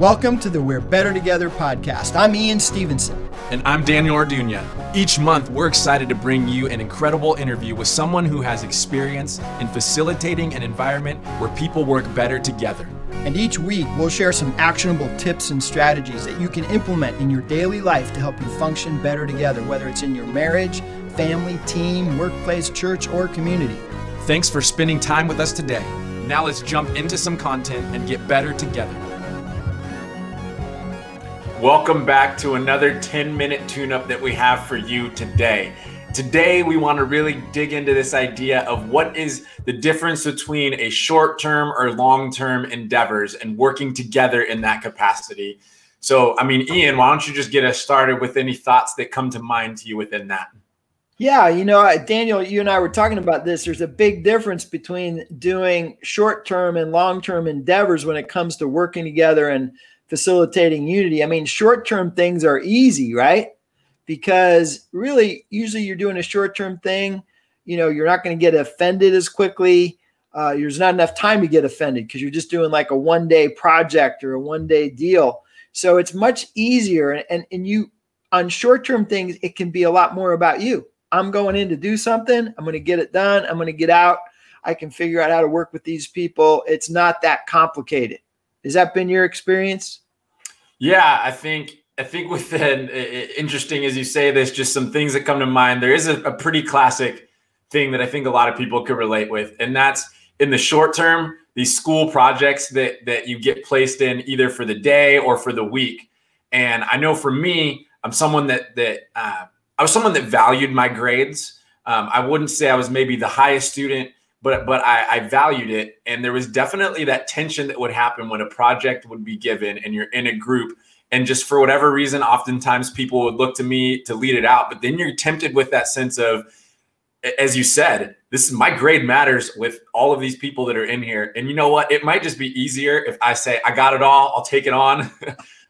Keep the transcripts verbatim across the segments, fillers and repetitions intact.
Welcome to the We're Better Together podcast. I'm Ian Stevenson. And I'm Daniel Arduña. Each month, we're excited to bring you an incredible interview with someone who has experience in facilitating an environment where people work better together. And each week, we'll share some actionable tips and strategies that you can implement in your daily life to help you function better together, whether it's in your marriage, family, team, workplace, church, or community. Thanks for spending time with us today. Now let's jump into some content and get better together. Welcome back to another ten minute tune-up that we have for you today. Today, we want to really dig into this idea of what is the difference between a short-term or long-term endeavors and working together in that capacity. So, I mean, Ian, why don't you just get us started with any thoughts that come to mind to you within that? Yeah, you know, Daniel, you and I were talking about this. There's a big difference between doing short-term and long-term endeavors when it comes to working together and facilitating unity. I mean, short-term things are easy, right? Because really, usually you're doing a short-term thing. You know, you're not going to get offended as quickly. Uh, there's not enough time to get offended because you're just doing like a one-day project or a one-day deal. So it's much easier. And, and, and you, on short-term things, it can be a lot more about you. I'm going in to do something. I'm going to get it done. I'm going to get out. I can figure out how to work with these people. It's not that complicated. Has that been your experience? Yeah, I think I think with the, interesting as you say this, just some things that come to mind. There is a, a pretty classic thing that I think a lot of people could relate with, and that's in the short term, these school projects that that you get placed in either for the day or for the week. And I know for me, I'm someone that that uh, I was someone that valued my grades. Um, I wouldn't say I was maybe the highest student, but but I, I valued it. And there was definitely that tension that would happen when a project would be given and you're in a group. And just for whatever reason, oftentimes people would look to me to lead it out. But then you're tempted with that sense of, as you said, this is my grade matters with all of these people that are in here. And you know what? It might just be easier if I say, I got it all, I'll take it on.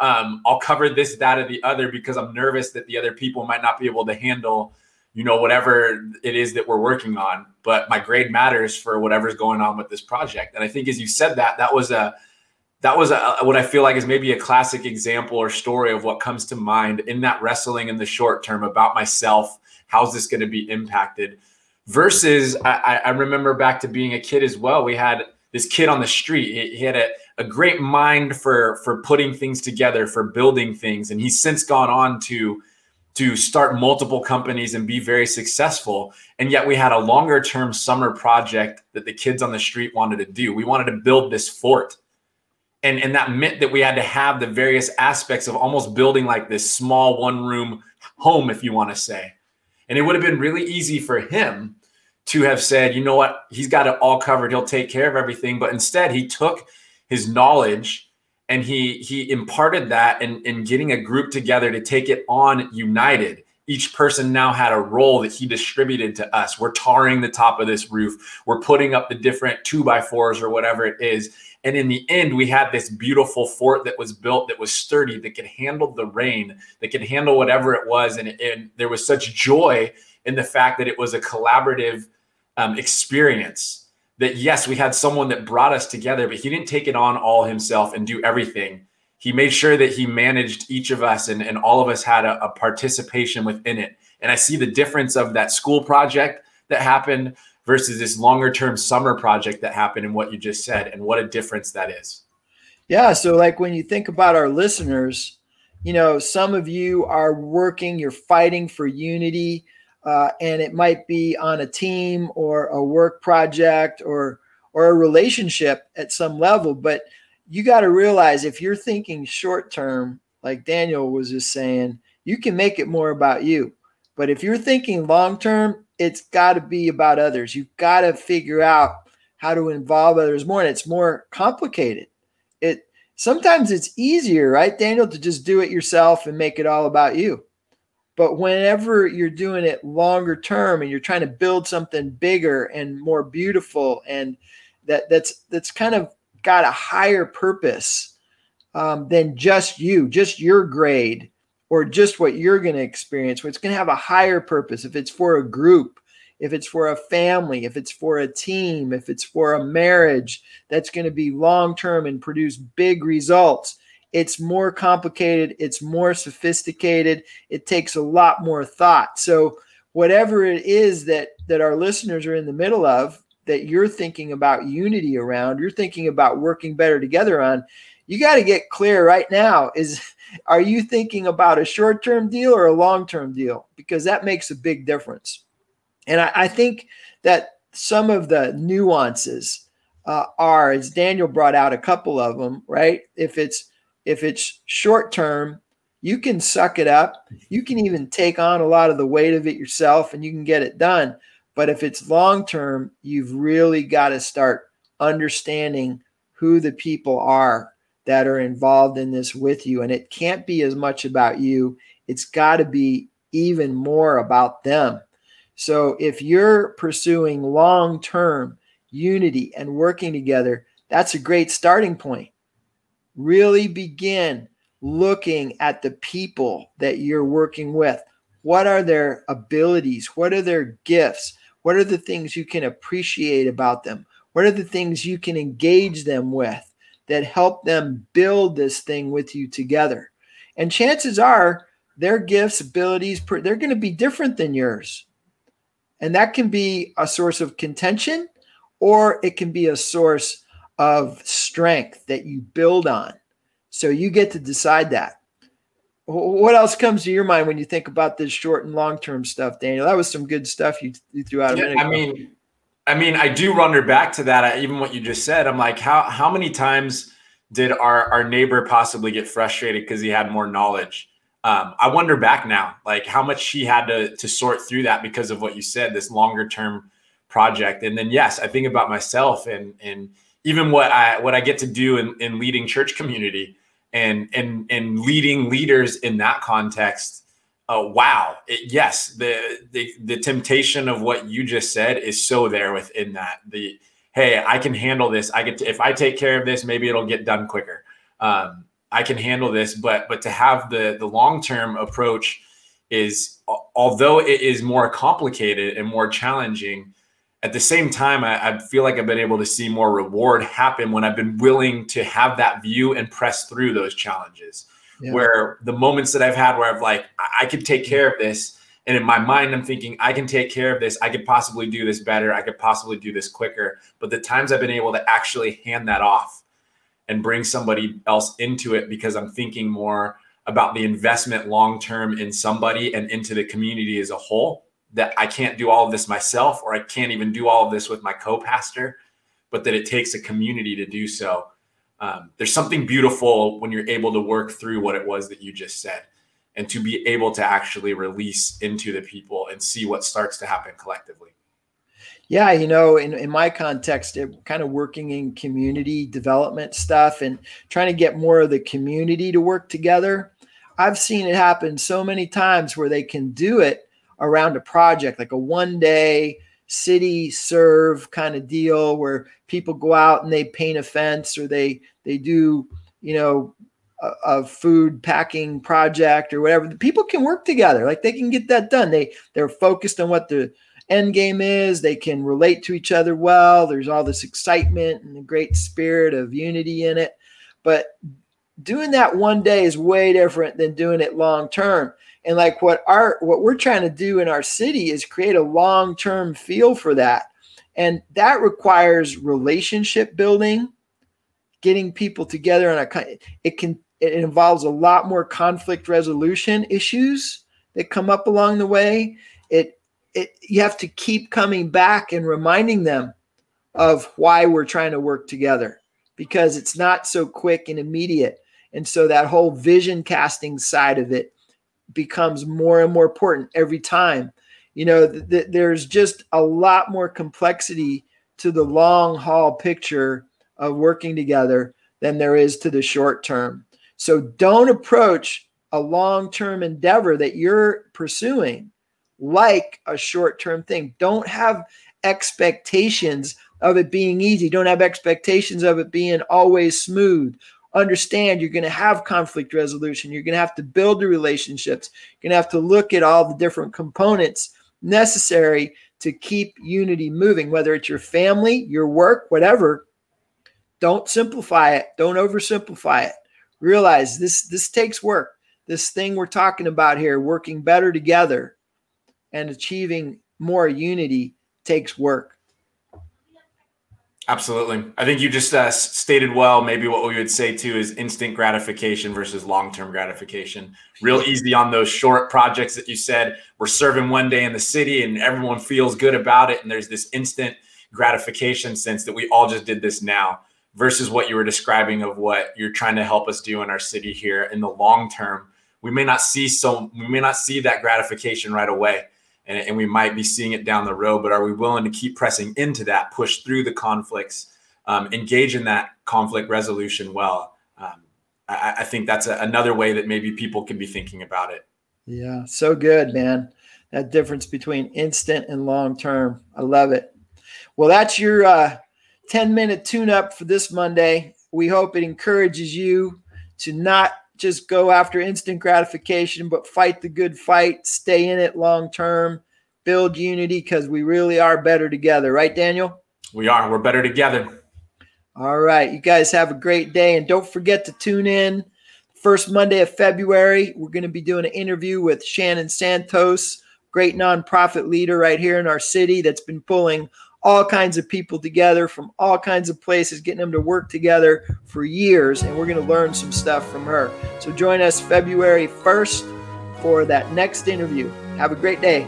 um, I'll cover this, that, or the other, because I'm nervous that the other people might not be able to handle, you know, whatever it is that we're working on, but my grade matters for whatever's going on with this project. And I think as you said that, that was a, that was a, what I feel like is maybe a classic example or story of what comes to mind in that wrestling in the short term about myself. How's this going to be impacted? Versus I, I remember back to being a kid as well. We had this kid on the street. He, he had a, a great mind for, for putting things together, for building things. And he's since gone on to to start multiple companies and be very successful. And yet we had a longer term summer project that the kids on the street wanted to do. We wanted to build this fort. And, and that meant that we had to have the various aspects of almost building like this small one room home, if you want to say. And it would have been really easy for him to have said, you know what, he's got it all covered. He'll take care of everything. But instead he took his knowledge and he he imparted that in, in getting a group together to take it on united. Each person now had a role that he distributed to us. We're tarring the top of this roof. We're putting up the different two by fours or whatever it is. And in the end, we had this beautiful fort that was built, that was sturdy, that could handle the rain, that could handle whatever it was. And, and there was such joy in the fact that it was a collaborative um, experience. That yes, we had someone that brought us together, but he didn't take it on all himself and do everything. He made sure that he managed each of us and, and all of us had a, a participation within it. And I see the difference of that school project that happened versus this longer term summer project that happened and what you just said and what a difference that is. Yeah. So like when you think about our listeners, you know, some of you are working, you're fighting for unity. Uh, and it might be on a team or a work project or or a relationship at some level. But you got to realize if you're thinking short term, like Daniel was just saying, you can make it more about you. But if you're thinking long term, it's got to be about others. You've got to figure out how to involve others more. And it's more complicated. It sometimes it's easier, right, Daniel, to just do it yourself and make it all about you. But whenever you're doing it longer term and you're trying to build something bigger and more beautiful and that that's that's kind of got a higher purpose um, than just you, just your grade or just what you're going to experience, what's going to have a higher purpose. If it's for a group, if it's for a family, if it's for a team, if it's for a marriage, that's going to be long term and produce big results. It's more complicated. It's more sophisticated. It takes a lot more thought. So whatever it is that, that our listeners are in the middle of, that you're thinking about unity around, you're thinking about working better together on, you got to get clear right now. Is, are you thinking about a short-term deal or a long-term deal? Because that makes a big difference. And I, I think that some of the nuances uh, are, as Daniel brought out a couple of them, right? If it's, if it's short-term, you can suck it up. You can even take on a lot of the weight of it yourself and you can get it done. But if it's long-term, you've really got to start understanding who the people are that are involved in this with you. And it can't be as much about you. It's got to be even more about them. So if you're pursuing long-term unity and working together, that's a great starting point. Really begin looking at the people that you're working with. What are their abilities? What are their gifts? What are the things you can appreciate about them? What are the things you can engage them with that help them build this thing with you together? And chances are their gifts, abilities, they're going to be different than yours. And that can be a source of contention, or it can be a source of strength that you build on. So you get to decide that. What else comes to your mind when you think about this short and long-term stuff, Daniel? That was some good stuff you, you threw out. Yeah, a minute ago. I mean, I mean, I do wonder back to that. I, even what you just said, I'm like, how how many times did our, our neighbor possibly get frustrated because he had more knowledge? Um, I wonder back now, like how much she had to to sort through that because of what you said, this longer-term project. And then, yes, I think about myself and and even what I what I get to do in, in leading church community. And, and, and leading leaders in that context, uh, wow. It, yes, the, the the temptation of what you just said is so there within that. The, hey, I can handle this. I get to, if I take care of this, maybe it'll get done quicker. Um, I can handle this, but but to have the, the long-term approach is, although it is more complicated and more challenging, at the same time, I, I feel like I've been able to see more reward happen when I've been willing to have that view and press through those challenges. Yeah. Where the moments that I've had where I've like, I, I could take care of this. And in my mind, I'm thinking, I can take care of this. I could possibly do this better. I could possibly do this quicker. But the times I've been able to actually hand that off and bring somebody else into it because I'm thinking more about the investment long-term in somebody and into the community as a whole. That I can't do all of this myself, or I can't even do all of this with my co-pastor, but that it takes a community to do so. Um, there's something beautiful when you're able to work through what it was that you just said and to be able to actually release into the people and see what starts to happen collectively. Yeah, you know, in, in my context, it, kind of working in community development stuff and trying to get more of the community to work together. I've seen it happen so many times where they can do it around a project, like a one day city serve kind of deal where people go out and they paint a fence or they, they do, you know, a, a food packing project or whatever. The people can work together. Like they can get that done. They they're focused on what the end game is. They can relate to each other. Well, there's all this excitement and the great spirit of unity in it. But doing that one day is way different than doing it long-term. And like what our, what we're trying to do in our city is create a long-term feel for that. And that requires relationship building, getting people together on a, it can, it involves a lot more conflict resolution issues that come up along the way. It, it, you have to keep coming back and reminding them of why we're trying to work together because it's not so quick and immediate. And so that whole vision casting side of it becomes more and more important every time. You know, th- th- there's just a lot more complexity to the long haul picture of working together than there is to the short term. So don't approach a long-term endeavor that you're pursuing like a short-term thing. Don't have expectations of it being easy. Don't have expectations of it being always smooth. Understand you're going to have conflict resolution. You're going to have to build the relationships. You're going to have to look at all the different components necessary to keep unity moving, whether it's your family, your work, whatever. Don't simplify it. Don't oversimplify it. Realize this, this takes work. This thing we're talking about here, working better together and achieving more unity, takes work. Absolutely. I think you just uh, stated well, maybe what we would say too is instant gratification versus long-term gratification. Real easy on those short projects that you said, we're serving one day in the city and everyone feels good about it. And there's this instant gratification sense that we all just did this now, versus what you were describing of what you're trying to help us do in our city here in the long term. We may not see so we may not see that gratification right away. And, and we might be seeing it down the road, but are we willing to keep pressing into that, push through the conflicts, um, engage in that conflict resolution well? Um, I, I think that's a, another way that maybe people can be thinking about it. Yeah, so good, man. That difference between instant and long-term. I love it. Well, that's your uh, ten-minute tune-up for this Monday. We hope it encourages you to not just go after instant gratification, but fight the good fight, stay in it long-term, build unity, because we really are better together. Right, Daniel? We are. We're better together. All right. You guys have a great day. And don't forget to tune in. First Monday of February, we're going to be doing an interview with Shannon Santos, great nonprofit leader right here in our city that's been pulling all kinds of people together from all kinds of places, getting them to work together for years. And we're going to learn some stuff from her. So join us February first for that next interview. Have a great day.